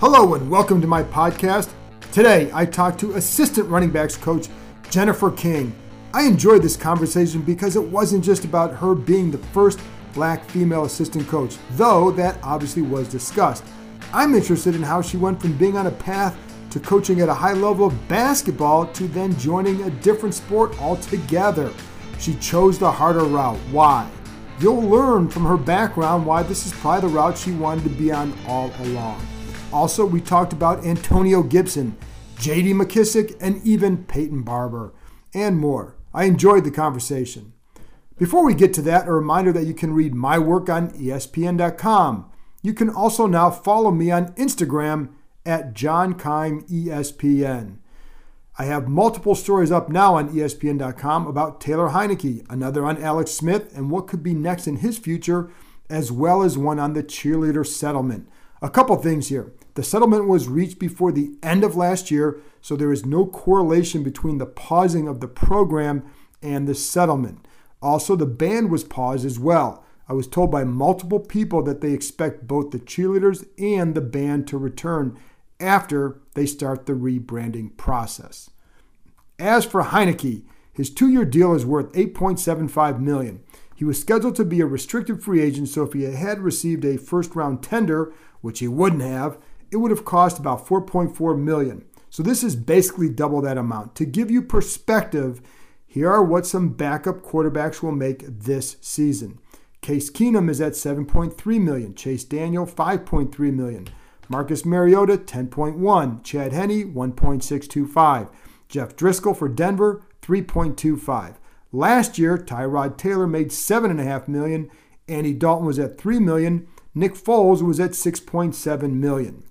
Hello and welcome to my podcast. Today I talked to assistant running backs coach Jennifer King. I enjoyed this conversation because it wasn't just about her being the first black female assistant coach, though that obviously was discussed. I'm interested in how she went from being on a path to coaching at a high level of basketball to then joining a different sport altogether. She chose the harder route. Why? You'll learn from her background why this is probably the route she wanted to be on all along. Also, we talked about Antonio Gibson, J.D. McKissic, and even Peyton Barber, and more. I enjoyed the conversation. Before we get to that, a reminder that you can read my work on ESPN.com. You can also now follow me on Instagram at JohnKimeESPN. I have multiple stories up now on ESPN.com about Taylor Heinicke, another on Alex Smith and what could be next in his future, as well as one on the cheerleader settlement. A couple things here. The settlement was reached before the end of last year, so there is no correlation between the pausing of the program and the settlement. Also, the band was paused as well. I was told by multiple people that they expect both the cheerleaders and the band to return after they start the rebranding process. As for Heinicke, his 2-year deal is worth $8.75 million. He was scheduled to be a restricted free agent, so if he had received a first-round tender, which he wouldn't have, it would have cost about $4.4 million. So this is basically double that amount. To give you perspective, here are what some backup quarterbacks will make this season. Case Keenum is at $7.3 million. Chase Daniel, $5.3 million. Marcus Mariota, $10.1. Chad Henne, $1.625. Jeff Driskel for Denver, $3.25. Last year, Tyrod Taylor made $7.5 million. Andy Dalton was at $3 million. Nick Foles was at $6.7 million.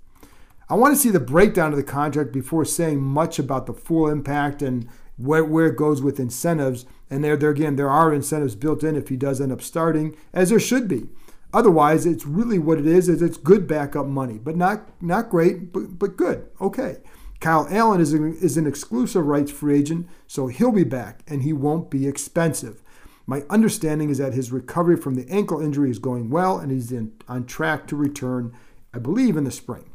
I want to see the breakdown of the contract before saying much about the full impact and where it goes with incentives. And there again, there are incentives built in if he does end up starting, as there should be. Otherwise, it's really what it is it's good backup money, but not great, but good. Okay. Kyle Allen is an exclusive rights free agent, so he'll be back, and he won't be expensive. My understanding is that his recovery from the ankle injury is going well, and he's on track to return, I believe, in the spring.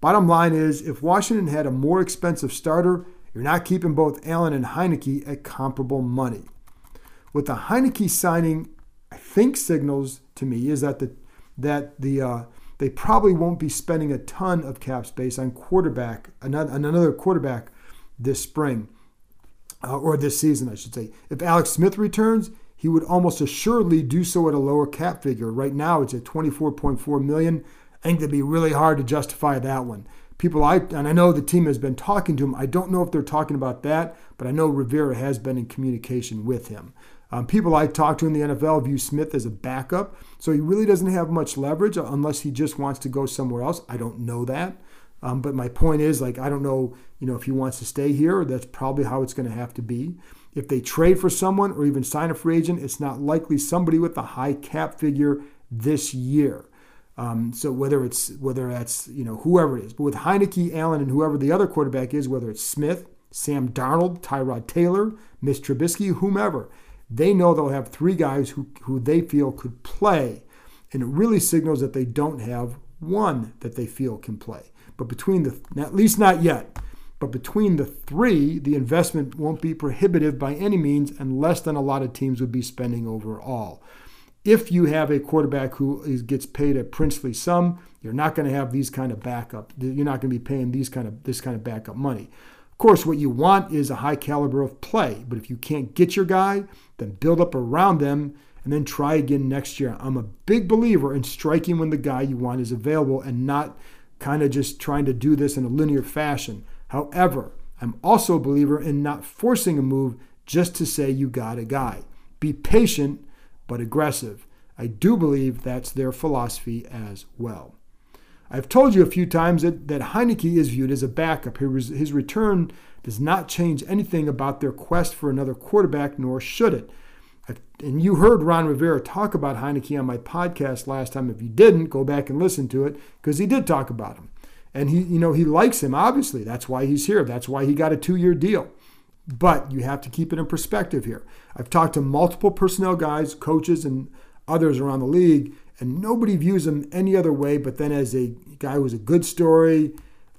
Bottom line is, if Washington had a more expensive starter, you're not keeping both Allen and Heinicke at comparable money. What the Heinicke signing, I think, signals to me is that they probably won't be spending a ton of cap space on another quarterback this spring, or this season, I should say. If Alex Smith returns, he would almost assuredly do so at a lower cap figure. Right now, it's at $24.4 million. I think it'd be really hard to justify that one. And I know the team has been talking to him. I don't know if they're talking about that, but I know Rivera has been in communication with him. People I talked to in the NFL view Smith as a backup, so he really doesn't have much leverage unless he just wants to go somewhere else. I don't know that. But my point is, I don't know, if he wants to stay here, that's probably how it's going to have to be. If they trade for someone or even sign a free agent, it's not likely somebody with a high cap figure this year. So whether that's whoever it is. But with Heinicke, Allen, and whoever the other quarterback is, whether it's Smith, Sam Darnold, Tyrod Taylor, Mitch Trubisky, whomever, they know they'll have three guys who they feel could play. And it really signals that they don't have one that they feel can play. But between the three, the investment won't be prohibitive by any means and less than a lot of teams would be spending overall. If you have a quarterback who gets paid a princely sum, you're not going to have these kind of backup. You're not going to be paying this kind of backup money. Of course, what you want is a high caliber of play, but if you can't get your guy, then build up around them and then try again next year. I'm a big believer in striking when the guy you want is available and not kind of just trying to do this in a linear fashion. However, I'm also a believer in not forcing a move just to say you got a guy. Be patient, but aggressive. I do believe that's their philosophy as well. I've told you a few times that Heinicke is viewed as a backup. His return does not change anything about their quest for another quarterback, nor should it. And you heard Ron Rivera talk about Heinicke on my podcast last time. If you didn't, go back and listen to it, because he did talk about him. And he likes him, obviously. That's why he's here. That's why he got a 2-year deal. But you have to keep it in perspective here. I've talked to multiple personnel guys, coaches, and others around the league, and nobody views him any other way but then as a guy who was a good story,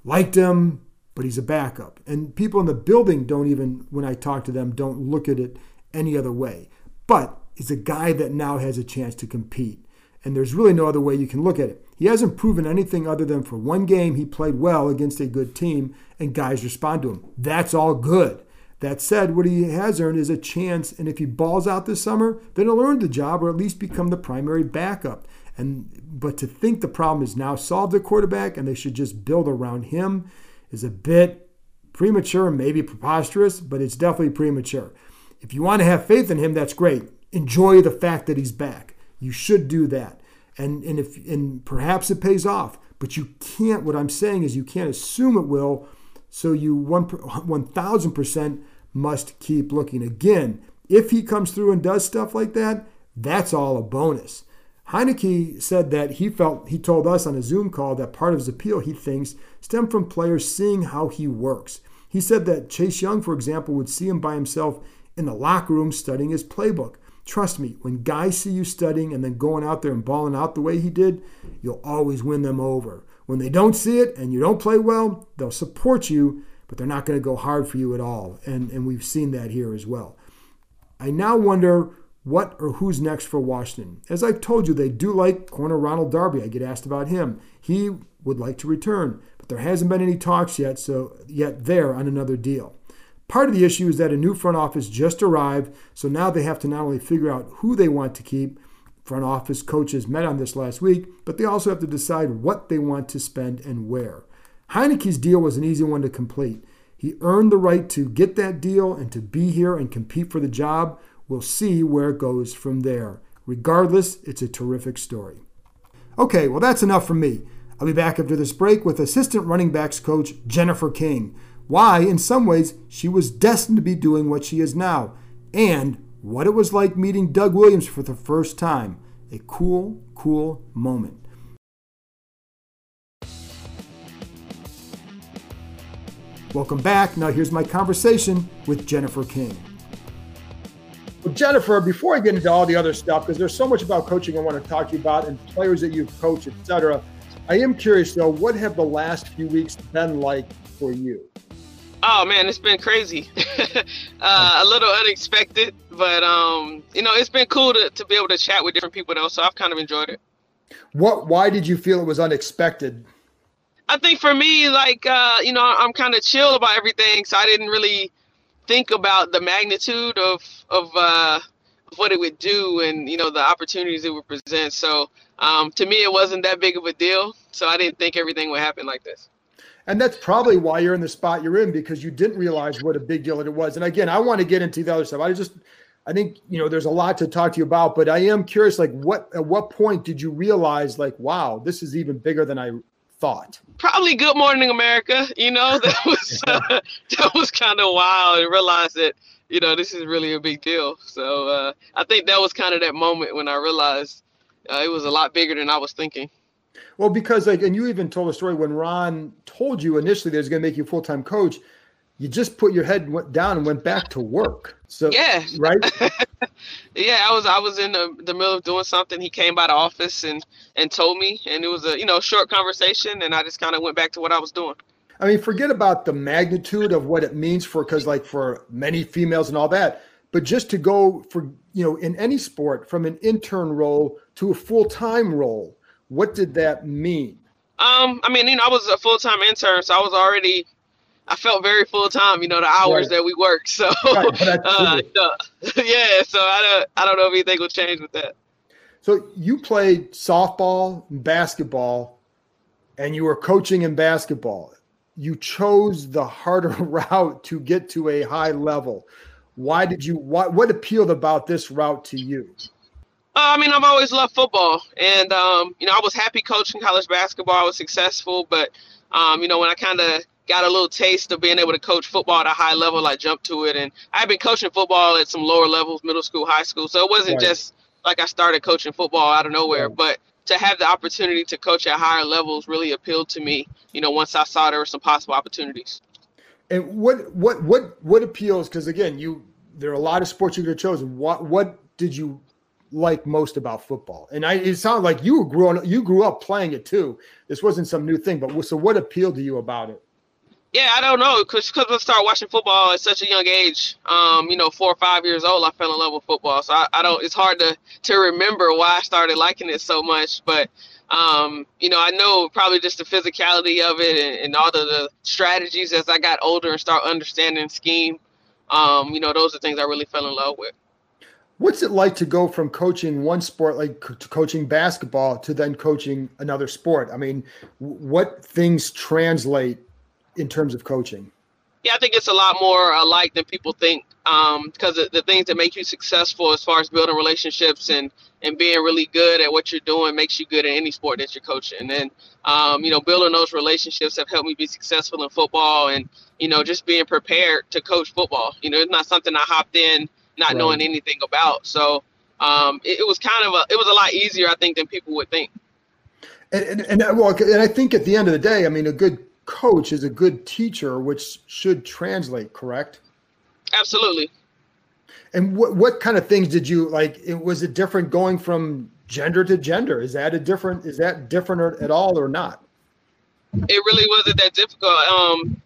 liked him, but he's a backup. And people in the building don't even, when I talk to them, don't look at it any other way. But he's a guy that now has a chance to compete. And there's really no other way you can look at it. He hasn't proven anything other than for one game he played well against a good team and guys respond to him. That's all good. That said, what he has earned is a chance, and if he balls out this summer, then he'll earn the job or at least become the primary backup. But to think the problem is now solved at quarterback and they should just build around him is a bit premature, maybe preposterous, but it's definitely premature. If you want to have faith in him, that's great. Enjoy the fact that he's back. You should do that. And perhaps it pays off, but you can't, what I'm saying is you can't assume it will. So you 1,000% must keep looking. Again, if he comes through and does stuff like that, that's all a bonus. Heinicke said that he told us on a Zoom call that part of his appeal, he thinks, stemmed from players seeing how he works. He said that Chase Young, for example, would see him by himself in the locker room studying his playbook. Trust me, when guys see you studying and then going out there and balling out the way he did, you'll always win them over. When they don't see it and you don't play well, they'll support you, but they're not going to go hard for you at all. And we've seen that here as well. I now wonder what or who's next for Washington. As I've told you, they do like corner Ronald Darby. I get asked about him. He would like to return, but there hasn't been any talks yet there on another deal. Part of the issue is that a new front office just arrived, so now they have to not only figure out who they want to keep, front office coaches met on this last week, but they also have to decide what they want to spend and where. Heinicke's deal was an easy one to complete. He earned the right to get that deal and to be here and compete for the job. We'll see where it goes from there. Regardless, it's a terrific story. Okay, well, that's enough from me. I'll be back after this break with assistant running backs coach Jennifer King. Why, in some ways, she was destined to be doing what she is now, and what it was like meeting Doug Williams for the first time. A cool, cool moment. Welcome back. Now here's my conversation with Jennifer King. Well, Jennifer, before I get into all the other stuff, because there's so much about coaching I want to talk to you about and players that you've coached, etc. I am curious, though, what have the last few weeks been like for you? Oh, man, it's been crazy. A little unexpected, but, it's been cool to be able to chat with different people, though, so I've kind of enjoyed it. Why did you feel it was unexpected? I think for me, I'm kind of chill about everything, so I didn't really think about the magnitude of what it would do and, the opportunities it would present. So to me, it wasn't that big of a deal, so I didn't think everything would happen like this. And that's probably why you're in the spot you're in, because you didn't realize what a big deal it was. And again, I want to get into the other stuff. I think, there's a lot to talk to you about, but I am curious, at what point did you realize, wow, this is even bigger than I thought? Probably Good Morning America. That was kind of wild, and realized that, this is really a big deal. So I think that was kind of that moment when I realized it was a lot bigger than I was thinking. Well, because and you even told a story when Ron told you initially that he was going to make you a full-time coach, you just put your head down and went back to work. So yeah, right? Yeah, I was in the middle of doing something. He came by the office and told me, and it was a short conversation, and I just kind of went back to what I was doing. I mean, forget about the magnitude of what it means for many females and all that, but just to go for in any sport from an intern role to a full-time role. What did that mean? I was a full-time intern, so I was already I felt very full time, you know, the hours that we worked. So, so I don't know if anything will change with that. So you played softball and basketball, and you were coaching in basketball. You chose the harder route to get to a high level. Why did you? What appealed about this route to you? I mean, I've always loved football, and you know, I was happy coaching college basketball. I was successful, but you know, when I kind of got a little taste of being able to coach football at a high level, I jumped to it. And I've been coaching football at some lower levels, middle school, high school. So it wasn't just like I started coaching football out of nowhere, but to have the opportunity to coach at higher levels really appealed to me, you know, once I saw there were some possible opportunities. And what appeals? Because again, there are a lot of sports you could have chosen. What did you like most about football? And it sounded like you grew up playing it too. This wasn't some new thing, but so what appealed to you about it? Yeah, I don't know, because I started watching football at such a young age. You know, 4 or 5 years old, I fell in love with football. So I don't. It's hard to remember why I started liking it so much. But, you know, I know probably just the physicality of it and all the strategies as I got older and start understanding scheme. You know, those are things I really fell in love with. What's it like to go from coaching one sport, like coaching basketball, to then coaching another sport? I mean, what things translate in terms of coaching? Yeah, I think it's a lot more alike than people think, because the things that make you successful as far as building relationships and being really good at what you're doing makes you good in any sport that you're coaching. And, you know, building those relationships have helped me be successful in football and, you know, just being prepared to coach football. You know, it's not something I hopped in not knowing anything about. So it was a lot easier, I think, than people would think. And I think at the end of the day, I mean, a good coach is a good teacher, which should translate, correct? Absolutely. And what kind of things did you like? Was it different going from gender to gender? Is that different at all or not? It really wasn't that difficult.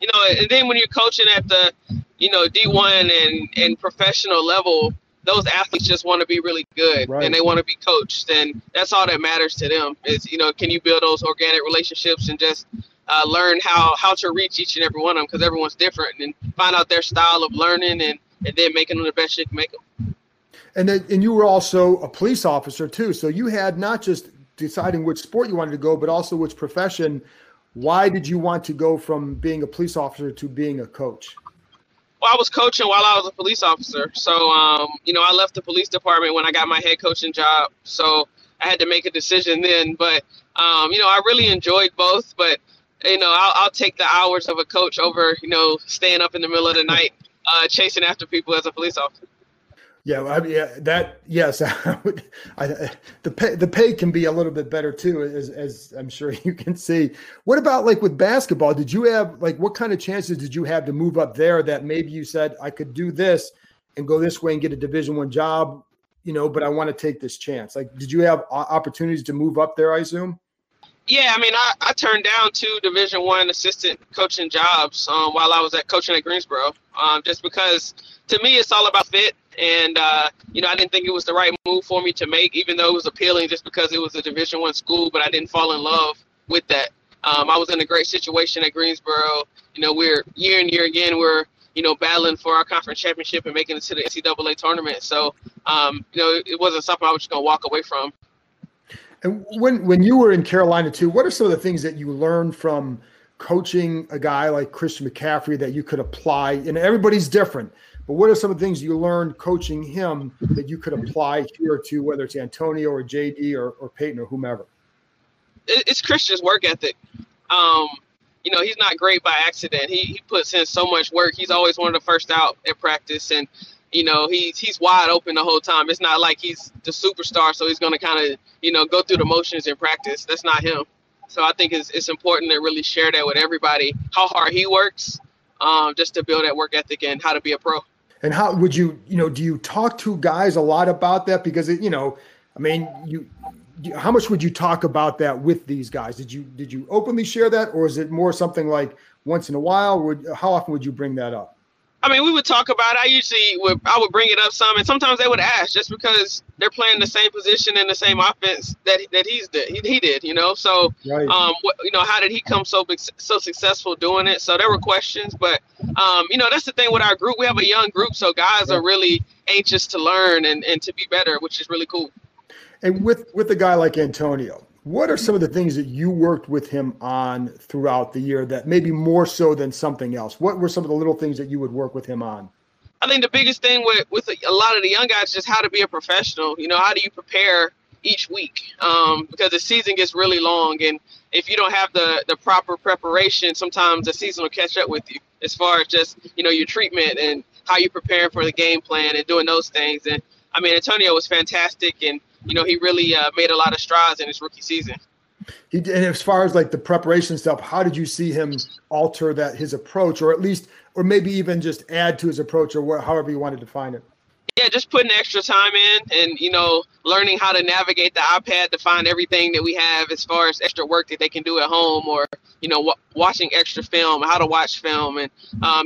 You know, and then when you're coaching at the, you know, D1 and professional level, those athletes just want to be really good and they want to be coached, and that's all that matters to them is, you know, can you build those organic relationships and just learn how to reach each and every one of them, because everyone's different, and find out their style of learning and then making them the best you can make them. And you were also a police officer too. So you had not just deciding which sport you wanted to go, but also which profession. Why did you want to go from being a police officer to being a coach? Well, I was coaching while I was a police officer. So, you know, I left the police department when I got my head coaching job. So I had to make a decision then, but, you know, I really enjoyed both, but you know, I'll take the hours of a coach over, you know, staying up in the middle of the night, chasing after people as a police officer. Yeah, well, I mean, yes. The pay can be a little bit better too, as I'm sure you can see. What about like with basketball? Did you have like what kind of chances did you have to move up there that maybe you said I could do this and go this way and get a Division I job, you know? But I want to take this chance. Like, did you have opportunities to move up there? I assume. Yeah, I mean, I turned down 2 Division I assistant coaching jobs while I was coaching at Greensboro, just because to me it's all about fit. And, you know, I didn't think it was the right move for me to make, even though it was appealing just because it was a Division I school, but I didn't fall in love with that. I was in a great situation at Greensboro. You know, we're year and year again, we're, you know, battling for our conference championship and making it to the NCAA tournament. So, you know, it wasn't something I was just going to walk away from. And when you were in Carolina too, what are some of the things that you learned from coaching a guy like Christian McCaffrey that you could apply? And everybody's different, but what are some of the things you learned coaching him that you could apply here to, whether it's Antonio or J.D. or Peyton or whomever? It's Christian's work ethic. You know, he's not great by accident. He puts in so much work. He's always one of the first out at practice, and you know, he's wide open the whole time. It's not like he's the superstar, so he's going to kind of, you know, go through the motions in practice. That's not him. So I think it's important to really share that with everybody, how hard he works, just to build that work ethic and how to be a pro. And how would you, you know, do you talk to guys a lot about that? Because, you know, I mean, how much would you talk about that with these guys? Did you openly share that, or is it more something like once in a while? How often would you bring that up? I mean, we would talk about it. I would bring it up some, and sometimes they would ask just because they're playing the same position and the same offense that he did, you know. So, right. How did he come so successful doing it? So there were questions, but that's the thing with our group. We have a young group, so guys are really anxious to learn and to be better, which is really cool. And with a guy like Antonio, what are some of the things that you worked with him on throughout the year that maybe more so than something else? What were some of the little things that you would work with him on? I think the biggest thing with a lot of the young guys is just how to be a professional. You know, how do you prepare each week? Because the season gets really long, and if you don't have the proper preparation, sometimes the season will catch up with you as far as just, your treatment and how you prepare for the game plan and doing those things. And, I mean, Antonio was fantastic, and he really made a lot of strides in his rookie season. He did. And as far as like the preparation stuff, how did you see him alter that, his approach, or maybe even just add to his approach, or however you want to define it? Yeah, just putting extra time in and, learning how to navigate the iPad to find everything that we have as far as extra work that they can do at home, or, watching extra film, how to watch film. And,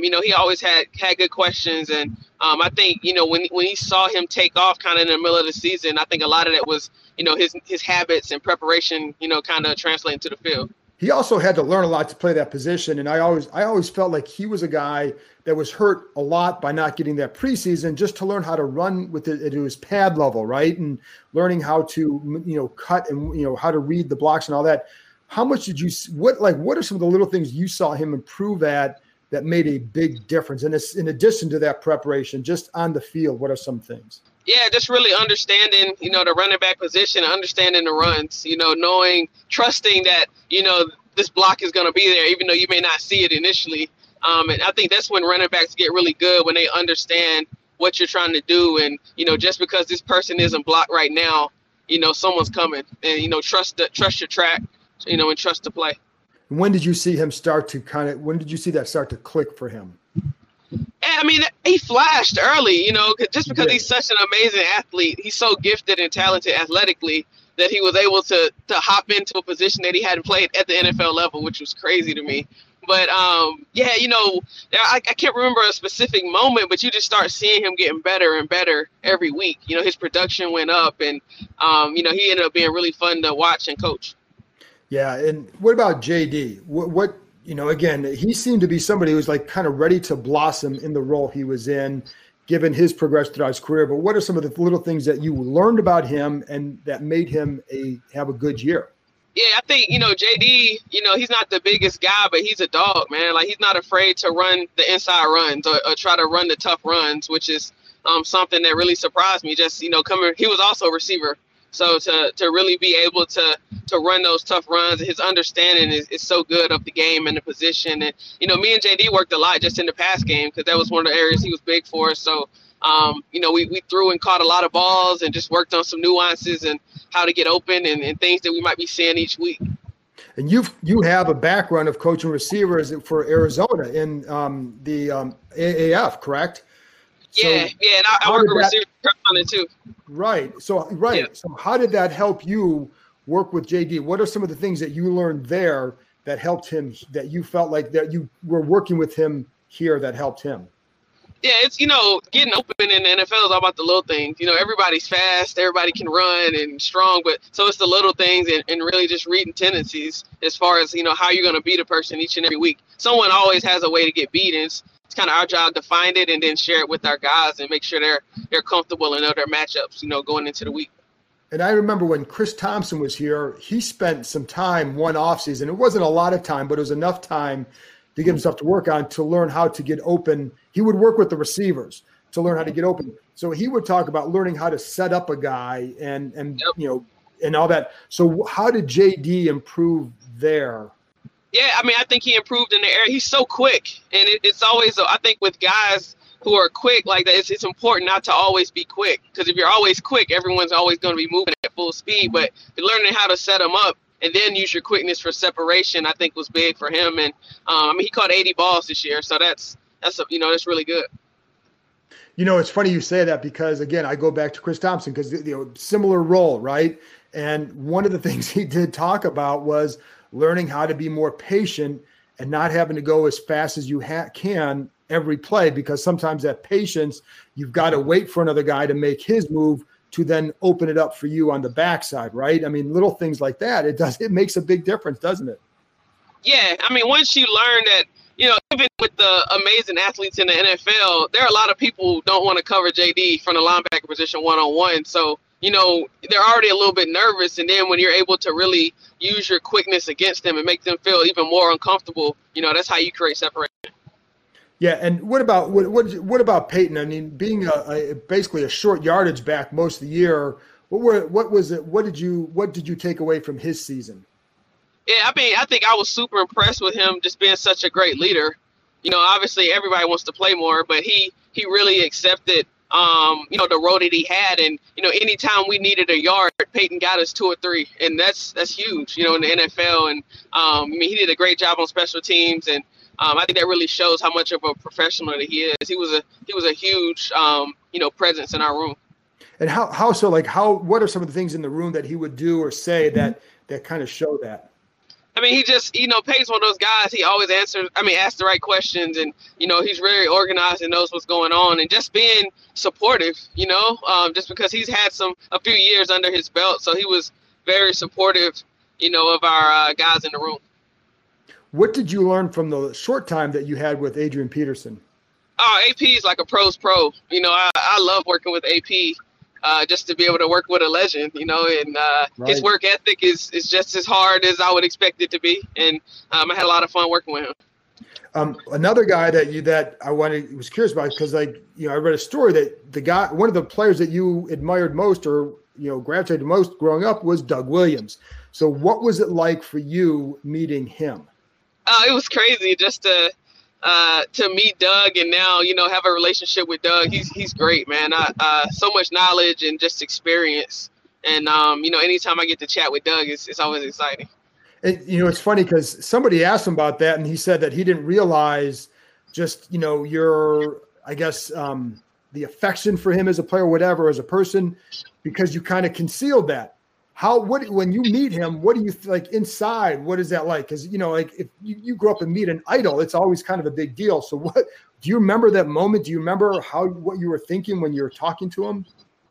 he always had good questions. And I think, when he saw him take off kind of in the middle of the season, I think a lot of that was, his habits and preparation, kind of translating to the field. He also had to learn a lot to play that position. And I always felt like he was a guy that was hurt a lot by not getting that preseason, just to learn how to run with it at his pad level, right? And learning how to, cut and, how to read the blocks and all that. How much did you – what are some of the little things you saw him improve at that made a big difference? And it's, in addition to that preparation, just on the field, what are some things? Yeah, just really understanding, the running back position, understanding the runs, knowing, trusting that, this block is going to be there, even though you may not see it initially. And I think that's when running backs get really good, when they understand what you're trying to do. And, just because this person isn't blocked right now, someone's coming, and, trust your track, and trust the play. When did you see him when did you see that start to click for him? I mean, he flashed early, just because he's such an amazing athlete. He's so gifted and talented athletically that he was able to hop into a position that he hadn't played at the NFL level, which was crazy to me. But, I can't remember a specific moment, but you just start seeing him getting better and better every week. His production went up, and, he ended up being really fun to watch and coach. Yeah, and what about J.D.? What again, he seemed to be somebody who was like kind of ready to blossom in the role he was in, given his progression throughout his career. But what are some of the little things that you learned about him and that made him have a good year? Yeah, I think, J.D., he's not the biggest guy, but he's a dog, man. Like, he's not afraid to run the inside runs or try to run the tough runs, which is something that really surprised me. Just, coming, he was also a receiver. So to really be able to run those tough runs, his understanding is so good of the game and the position. And, me and J.D. worked a lot just in the pass game, because that was one of the areas he was big for. So, we threw and caught a lot of balls and just worked on some nuances and how to get open and things that we might be seeing each week. And you have a background of coaching receivers for Arizona in the AAF, correct? Yeah, so yeah, and I work with receivers on it too. Right. So how did that help you work with J.D.? What are some of the things that you learned there that helped him, that you felt like that you were working with him here that helped him? Yeah, it's, getting open in the NFL is all about the little things. Everybody's fast, everybody can run and strong, but so it's the little things and really just reading tendencies as far as, how you're going to beat a person each and every week. Someone always has a way to get beat, and it's kind of our job to find it and then share it with our guys and make sure they're comfortable and know their matchups, going into the week. And I remember when Chris Thompson was here, he spent some time one offseason. It wasn't a lot of time, but it was enough time to get himself to work on, to learn how to get open. He would work with the receivers to learn how to get open. So he would talk about learning how to set up a guy and yep. And all that. So how did J.D. improve there? Yeah, I mean, I think he improved in the area. He's so quick, and it's always, I think, with guys who are quick like that, it's important not to always be quick, because if you're always quick, everyone's always going to be moving at full speed. But learning how to set them up and then use your quickness for separation, I think, was big for him. And he caught 80 balls this year, so that's really good. It's funny you say that, because again, I go back to Chris Thompson, because similar role, right? And one of the things he did talk about was learning how to be more patient and not having to go as fast as you can every play, because sometimes that patience, you've got to wait for another guy to make his move to then open it up for you on the backside, right? I mean, little things like that, it makes a big difference, doesn't it? Yeah, I mean, once you learn that, you know, even with the amazing athletes in the NFL, there are a lot of people who don't want to cover JD from the linebacker position one-on-one. So, you know, they're already a little bit nervous. And then when you're able to really use your quickness against them and make them feel even more uncomfortable, you know, that's how you create separation. Yeah, and what about Peyton? I mean, being basically a short yardage back most of the year, what did you take away from his season? Yeah, I mean, I think I was super impressed with him just being such a great leader. You know, obviously everybody wants to play more, but he really accepted, you know, the role that he had. And, you know, anytime we needed a yard, Peyton got us 2 or 3. And that's huge, you know, in the NFL. And, I mean, he did a great job on special teams. And I think that really shows how much of a professional that he is. He was a huge, you know, presence in our room. And what are some of the things in the room that he would do or say that kind of show that? I mean, he just, you know, Peyton's one of those guys. He always asks the right questions, and, you know, he's very organized and knows what's going on, and just being supportive, you know, just because he's had a few years under his belt. So he was very supportive, you know, of our guys in the room. What did you learn from the short time that you had with Adrian Peterson? Oh, AP is like a pro's pro. You know, I love working with AP. Just to be able to work with a legend, you know, and right. His work ethic is just as hard as I would expect it to be. And I had a lot of fun working with him. Another guy that I was curious about, because, like, you know, I read a story that one of the players that you admired most, or, you know, gravitated most growing up, was Doug Williams. So what was it like for you meeting him? It was crazy just to meet Doug, and now, you know, have a relationship with Doug. He's great, man. So much knowledge and just experience. And, you know, anytime I get to chat with Doug, it's always exciting. And, you know, it's funny because somebody asked him about that, and he said that he didn't realize just, you know, your, I guess, the affection for him as a player, whatever, as a person, because you kind of concealed that. When you meet him, what do you like inside? What is that like? Because, you know, like if you grow up and meet an idol, it's always kind of a big deal. So what do you remember that moment? Do you remember what you were thinking when you were talking to him?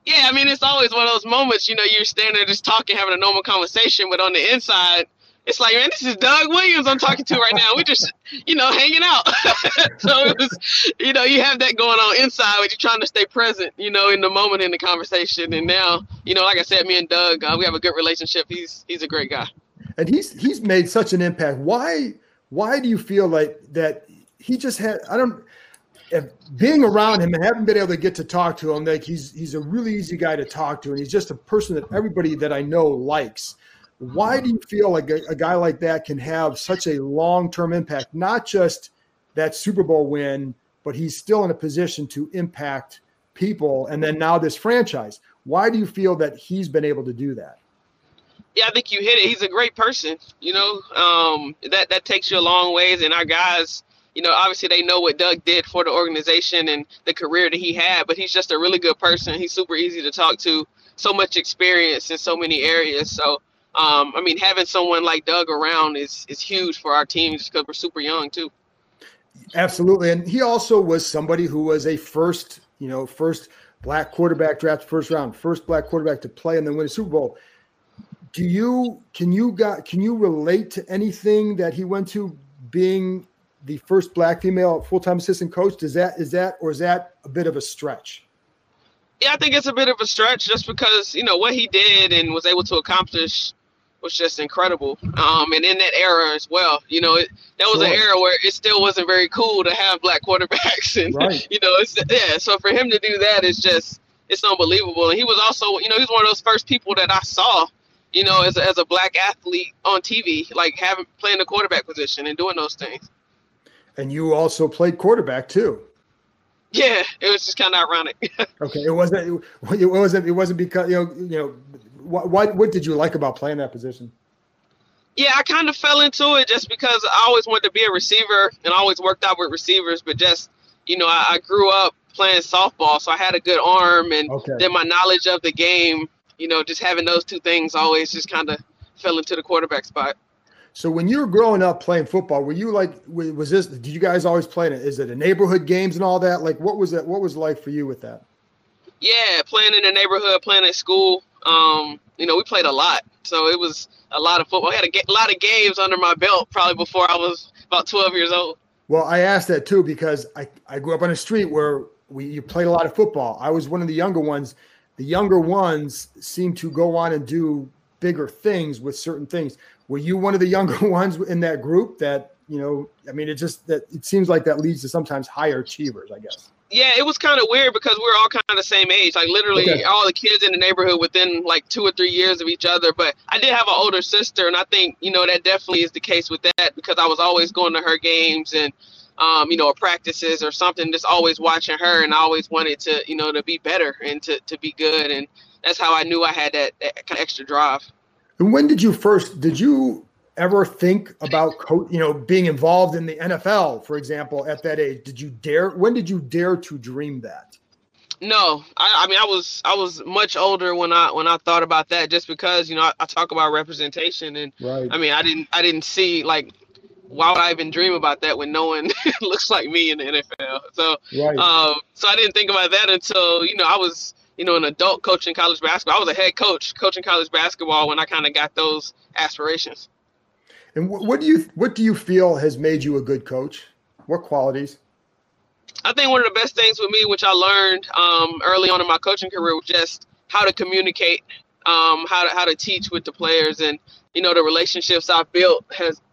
Yeah, I mean, it's always one of those moments, you know, you're standing there just talking, having a normal conversation, but on the inside, it's like, man, this is Doug Williams I'm talking to right now. We're just, you know, hanging out. So it was, you know, you have that going on inside, but you're trying to stay present, you know, in the moment, in the conversation. And now, you know, like I said, me and Doug, we have a good relationship. He's a great guy. And he's made such an impact. Why do you feel like that he just had, being around him and haven't been able to get to talk to him, like he's a really easy guy to talk to. And he's just a person that everybody that I know likes. Why do you feel like a guy like that can have such a long-term impact, not just that Super Bowl win, but he's still in a position to impact people and then now this franchise? Why do you feel that he's been able to do that? Yeah, I think you hit it. He's a great person, you know. That takes you a long ways, and our guys, you know, obviously they know what Doug did for the organization and the career that he had, but he's just a really good person. He's super easy to talk to, so much experience in so many areas, so – I mean, having someone like Doug around is huge for our team just because we're super young too. Absolutely. And he also was somebody who was a first black quarterback drafted first round, first black quarterback to play and then win a Super Bowl. Can you relate to anything that he went to being the first black female full-time assistant coach? Is that a bit of a stretch? Yeah, I think it's a bit of a stretch just because, you know, what he did and was able to accomplish was just incredible. And in that era as well, you know, that was an era where it still wasn't very cool to have black quarterbacks. And, right. You know, so for him to do that is just, it's unbelievable. And he was also, you know, he was one of those first people that I saw, you know, as a black athlete on TV, like playing the quarterback position and doing those things. And you also played quarterback too. Yeah, it was just kind of ironic. Okay, it wasn't because you know what did you like about playing that position? Yeah, I kind of fell into it just because I always wanted to be a receiver and I always worked out with receivers, but just, you know, I grew up playing softball, so I had a good arm, and then my knowledge of the game, you know, just having those two things always just kind of fell into the quarterback spot. So when you were growing up playing football, were you like, was this, did you guys always play it? Is it a neighborhood games and all that? Like, what was that? What was it like for you with that? Yeah, playing in the neighborhood, playing in school. You know, we played a lot. So it was a lot of football. I had a lot of games under my belt probably before I was about 12 years old. Well, I asked that too because I grew up on a street where you played a lot of football. I was one of the younger ones. The younger ones seem to go on and do bigger things with certain things. Were you one of the younger ones in that group that, you know, I mean, it just that it seems like that leads to sometimes higher achievers, I guess. Yeah, it was kind of weird because we were all kind of the same age, like literally all the kids in the neighborhood within like 2 or 3 years of each other. But I did have an older sister, and I think, you know, that definitely is the case with that because I was always going to her games and, you know, practices or something, just always watching her. And I always wanted to, you know, to be better and to be good. And that's how I knew I had that kind of extra drive. And when did you first, did you ever think about, you know, being involved in the NFL, for example, at that age? Did you dare, when did you dare to dream that? No, I mean, I was much older when I thought about that, just because, you know, I talk about representation and right. I mean, I didn't see like, why would I even dream about that when no one looks like me in the NFL? So, right. So I didn't think about that until, you know, I was, you know, an adult coaching college basketball. I was a head coach coaching college basketball when I kind of got those aspirations. And what do you feel has made you a good coach? What qualities? I think one of the best things with me, which I learned early on in my coaching career, was just how to communicate, how to teach with the players, and you know the relationships I've built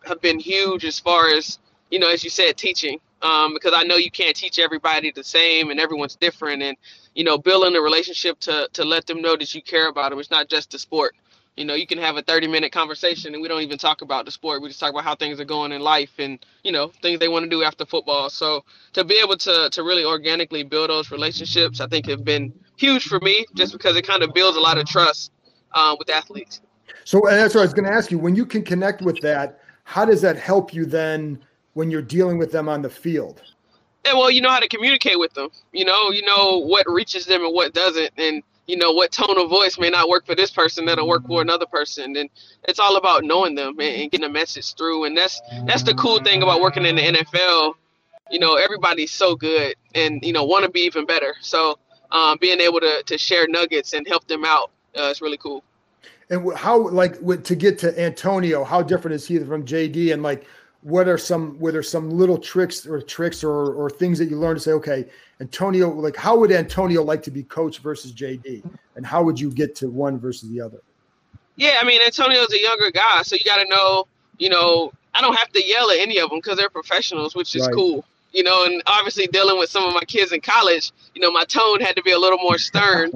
have been huge as far as, you know, as you said, teaching. Because I know you can't teach everybody the same and everyone's different, and you know, building a relationship to let them know that you care about them. It's not just the sport. You know, you can have a 30-minute conversation and we don't even talk about the sport. We just talk about how things are going in life and, you know, things they want to do after football. So to be able to really organically build those relationships, I think have been huge for me just because it kind of builds a lot of trust with athletes. So and that's what I was going to ask you. When you can connect with that, how does that help you then when you're dealing with them on the field? Yeah, well, you know how to communicate with them. You know what reaches them and what doesn't, and you know what tone of voice may not work for this person that'll work for another person. And it's all about knowing them and getting a message through. And that's the cool thing about working in the NFL. You know, everybody's so good and, you know, want to be even better. So being able to share nuggets and help them out is really cool. And how, like, to get to Antonio, how different is he from JD? And like, what are some little tricks or things that you learn to say, okay, Antonio, like how would Antonio like to be coached versus JD, and how would you get to one versus the other? Yeah, I mean, Antonio's a younger guy, so you got to know, you know, I don't have to yell at any of them because they're professionals, which is right. Cool. You know, and obviously dealing with some of my kids in college, you know, my tone had to be a little more stern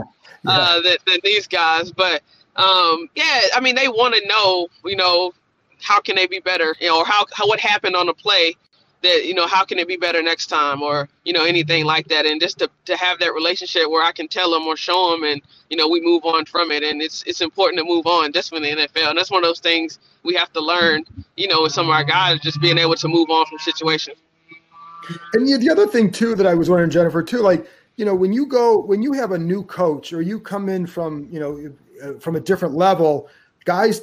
yeah. than these guys. But, yeah, I mean, they want to know, you know, how can they be better, you know, or how what happened on the play that, you know, how can it be better next time, or, you know, anything like that. And just to have that relationship where I can tell them or show them and, you know, we move on from it. And it's important to move on just from the NFL. And that's one of those things we have to learn, you know, with some of our guys, just being able to move on from situations. And the other thing too, that I was wondering, Jennifer, too, like, you know, when you have a new coach or you come in from, you know, from a different level, guys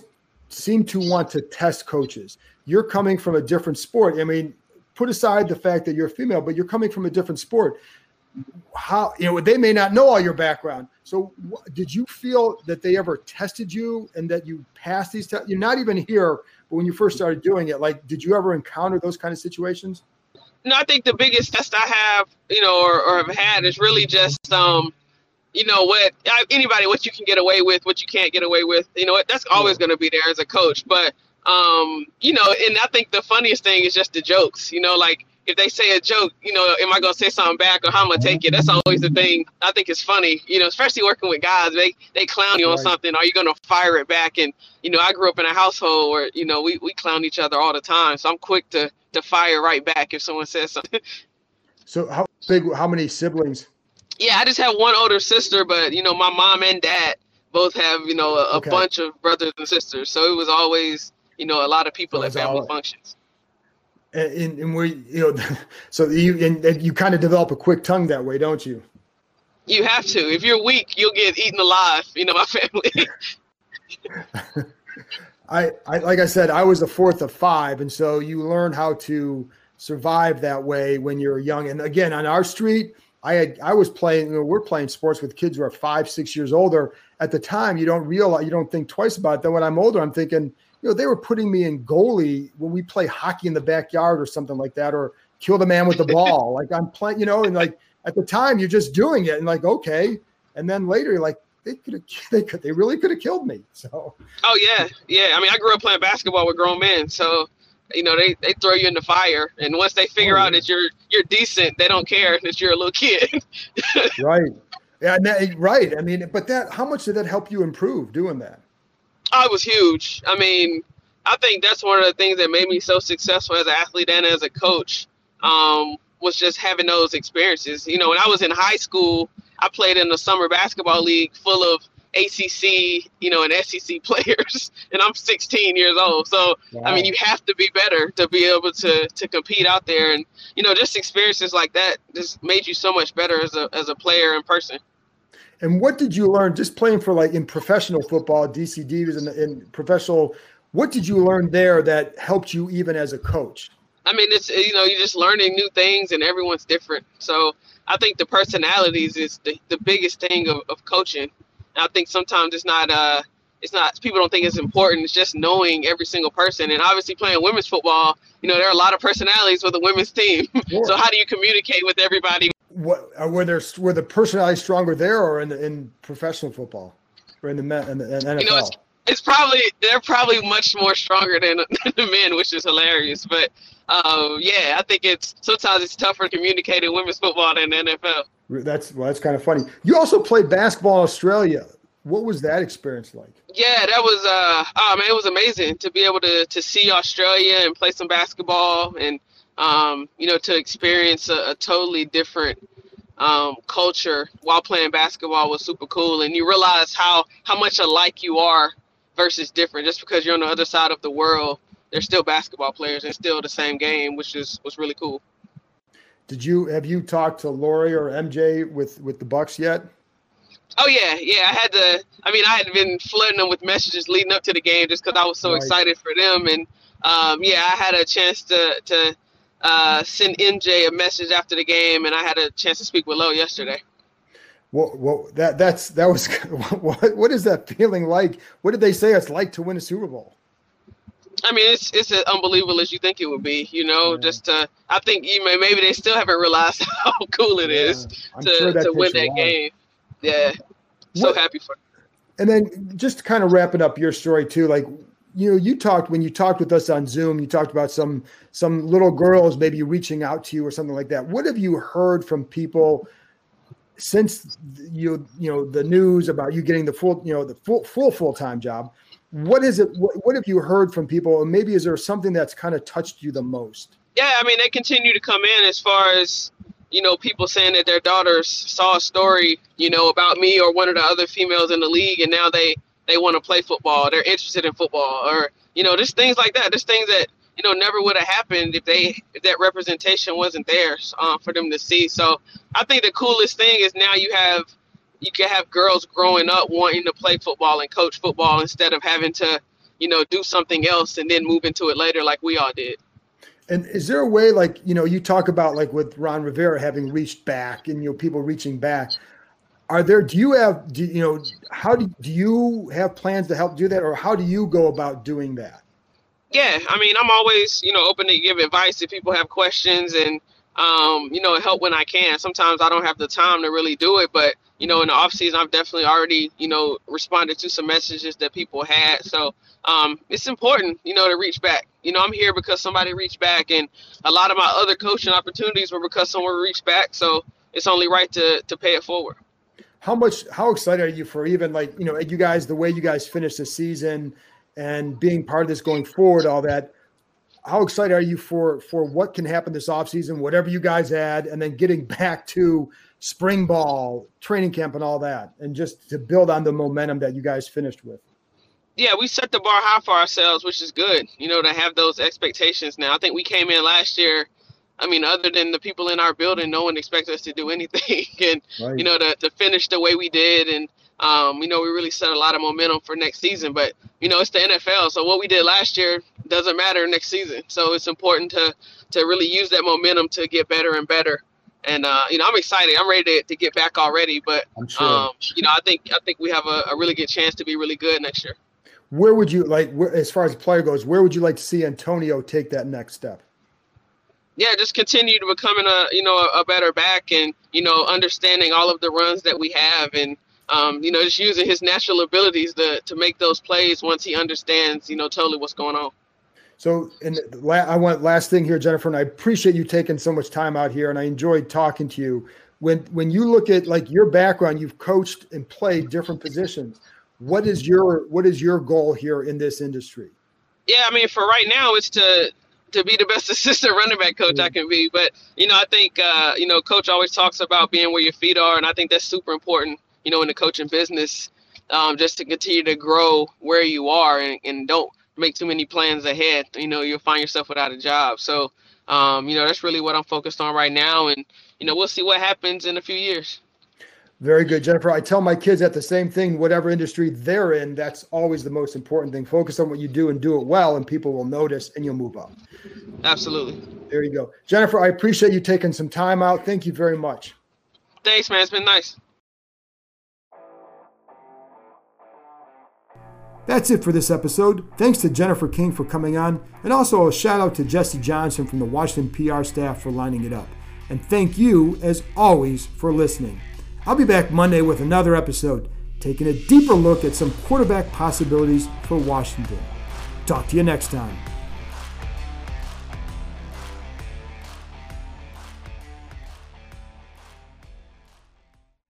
seem to want to test coaches. You're coming from a different sport. I mean, put aside the fact that you're female, but you're coming from a different sport. How, you know, they may not know all your background. So did you feel that they ever tested you and that you passed these tests? You're not even here, but when you first started doing it, like, did you ever encounter those kind of situations? No, I think the biggest test I have, you know, or have had is really just, you know, what you can get away with, what you can't get away with, you know, that's always going to be there as a coach. But, you know, and I think the funniest thing is just the jokes, you know, like if they say a joke, you know, am I going to say something back or how I'm going to take it? That's always the thing I think is funny, you know, especially working with guys, they clown you on something. Are you going to fire it back? And, you know, I grew up in a household where, you know, we clown each other all the time. So I'm quick to fire right back if someone says something. So how many siblings? Yeah, I just have one older sister, but, you know, my mom and dad both have, you know, a bunch of brothers and sisters. So it was always, you know, a lot of people at family functions. And we, you know, so you kind of develop a quick tongue that way, don't you? You have to. If you're weak, you'll get eaten alive, you know, my family. I like I said, I was the fourth of five, and so you learn how to survive that way when you're young. And again, on our street, we're playing sports with kids who are 5, 6 years older. At the time, you don't think twice about it. Then when I'm older, I'm thinking, they were putting me in goalie when we play hockey in the backyard or something like that, or kill the man with the ball. Like I'm playing, and like at the time you're just doing it and like, okay. And then later you're like, they really could have killed me. So. Oh yeah. Yeah. I mean, I grew up playing basketball with grown men. So, they throw you in the fire, and once they figure out that you're decent, they don't care that you're a little kid. Right. Yeah. Right. I mean, but how much did that help you improve doing that? Oh, it was huge. I mean, I think that's one of the things that made me so successful as an athlete and as a coach, was just having those experiences. When I was in high school, I played in the summer basketball league full of ACC, and SEC players, and I'm 16 years old. So, wow. I mean, you have to be better to be able to compete out there. And, just experiences like that just made you so much better as a player in person. And what did you learn just playing for in professional football, DCDs and professional, what did you learn there that helped you even as a coach? I mean, it's, you're just learning new things and everyone's different. So I think the personalities is the biggest thing of coaching. And I think sometimes it's not, people don't think it's important. It's just knowing every single person. And obviously playing women's football, there are a lot of personalities with a women's team. Sure. So how do you communicate with everybody? Were the personalities stronger there or in professional football or in the NFL? It's probably they're probably much more stronger than the men, which is hilarious. But I think sometimes it's tougher to communicate in women's football than the NFL. That's kind of funny. You also played basketball in Australia. What was that experience like? Yeah, that was it was amazing to be able to see Australia and play some basketball and. To experience a totally different culture while playing basketball was super cool. And you realize how much alike you are versus different. Just because you're on the other side of the world, they're still basketball players and still the same game, which was really cool. Have you talked to Lori or MJ with the Bucks yet? Oh, yeah. Yeah, I had been flooding them with messages leading up to the game just because I was so excited for them. And, I had a chance to send MJ a message after the game, and I had a chance to speak with Lo yesterday. Well, that was what is that feeling like? What did they say it's like to win a Super Bowl? I mean, it's as unbelievable as you think it would be. Just I think maybe they still haven't realized how cool it is to win that game. Yeah, so happy for them. And then just kind of wrapping up your story too, like. You talked with us on Zoom, you talked about some little girls maybe reaching out to you or something like that. What have you heard from people since the news about you getting the full full-time job? What is it? What have you heard from people? And maybe is there something that's kind of touched you the most? Yeah, I mean, they continue to come in as far as people saying that their daughters saw a story about me or one of the other females in the league, and now they want to play football. They're interested in football, or just things like that. There's things that never would have happened if that representation wasn't there for them to see. So I think the coolest thing is now you can have girls growing up wanting to play football and coach football instead of having to do something else and then move into it later like we all did. And is there a way you talk about with Ron Rivera having reached back and people reaching back? Do you have plans to help do that, or how do you go about doing that? Yeah, I mean, I'm always, open to give advice if people have questions and, help when I can. Sometimes I don't have the time to really do it, but, in the off season, I've definitely already, responded to some messages that people had. So it's important, to reach back. I'm here because somebody reached back, and a lot of my other coaching opportunities were because someone reached back. So it's only right to pay it forward. How excited are you for even you guys, the way you guys finish the season and being part of this going forward, all that, how excited are you for what can happen this offseason, whatever you guys add, and then getting back to spring ball, training camp and all that, and just to build on the momentum that you guys finished with? Yeah, we set the bar high for ourselves, which is good, to have those expectations now. I think we came in last year, I mean, other than the people in our building, no one expects us to do anything. And, to finish the way we did and we really set a lot of momentum for next season. But, it's the NFL. So what we did last year doesn't matter next season. So it's important to really use that momentum to get better and better. And, I'm excited. I'm ready to get back already. But, I'm sure. I think we have a really good chance to be really good next year. Where would you like, as far as the player goes, where would you like to see Antonio take that next step? Yeah, just continue to becoming a better back and, understanding all of the runs that we have and, just using his natural abilities to make those plays once he understands, totally what's going on. So, and last thing here, Jennifer, and I appreciate you taking so much time out here, and I enjoyed talking to you. When you look at like your background, you've coached and played different positions. What is your goal here in this industry? Yeah, for right now, it's to be the best assistant running back coach I can be. But, I think, coach always talks about being where your feet are. And I think that's super important, in the coaching business, just to continue to grow where you are and don't make too many plans ahead. You'll find yourself without a job. So, that's really what I'm focused on right now. And, we'll see what happens in a few years. Very good, Jennifer. I tell my kids that the same thing, whatever industry they're in, that's always the most important thing. Focus on what you do and do it well, and people will notice and you'll move up. Absolutely. There you go. Jennifer, I appreciate you taking some time out. Thank you very much. Thanks, man. It's been nice. That's it for this episode. Thanks to Jennifer King for coming on, and also a shout out to Jesse Johnson from the Washington PR staff for lining it up. And thank you, as always, for listening. I'll be back Monday with another episode, taking a deeper look at some quarterback possibilities for Washington. Talk to you next time.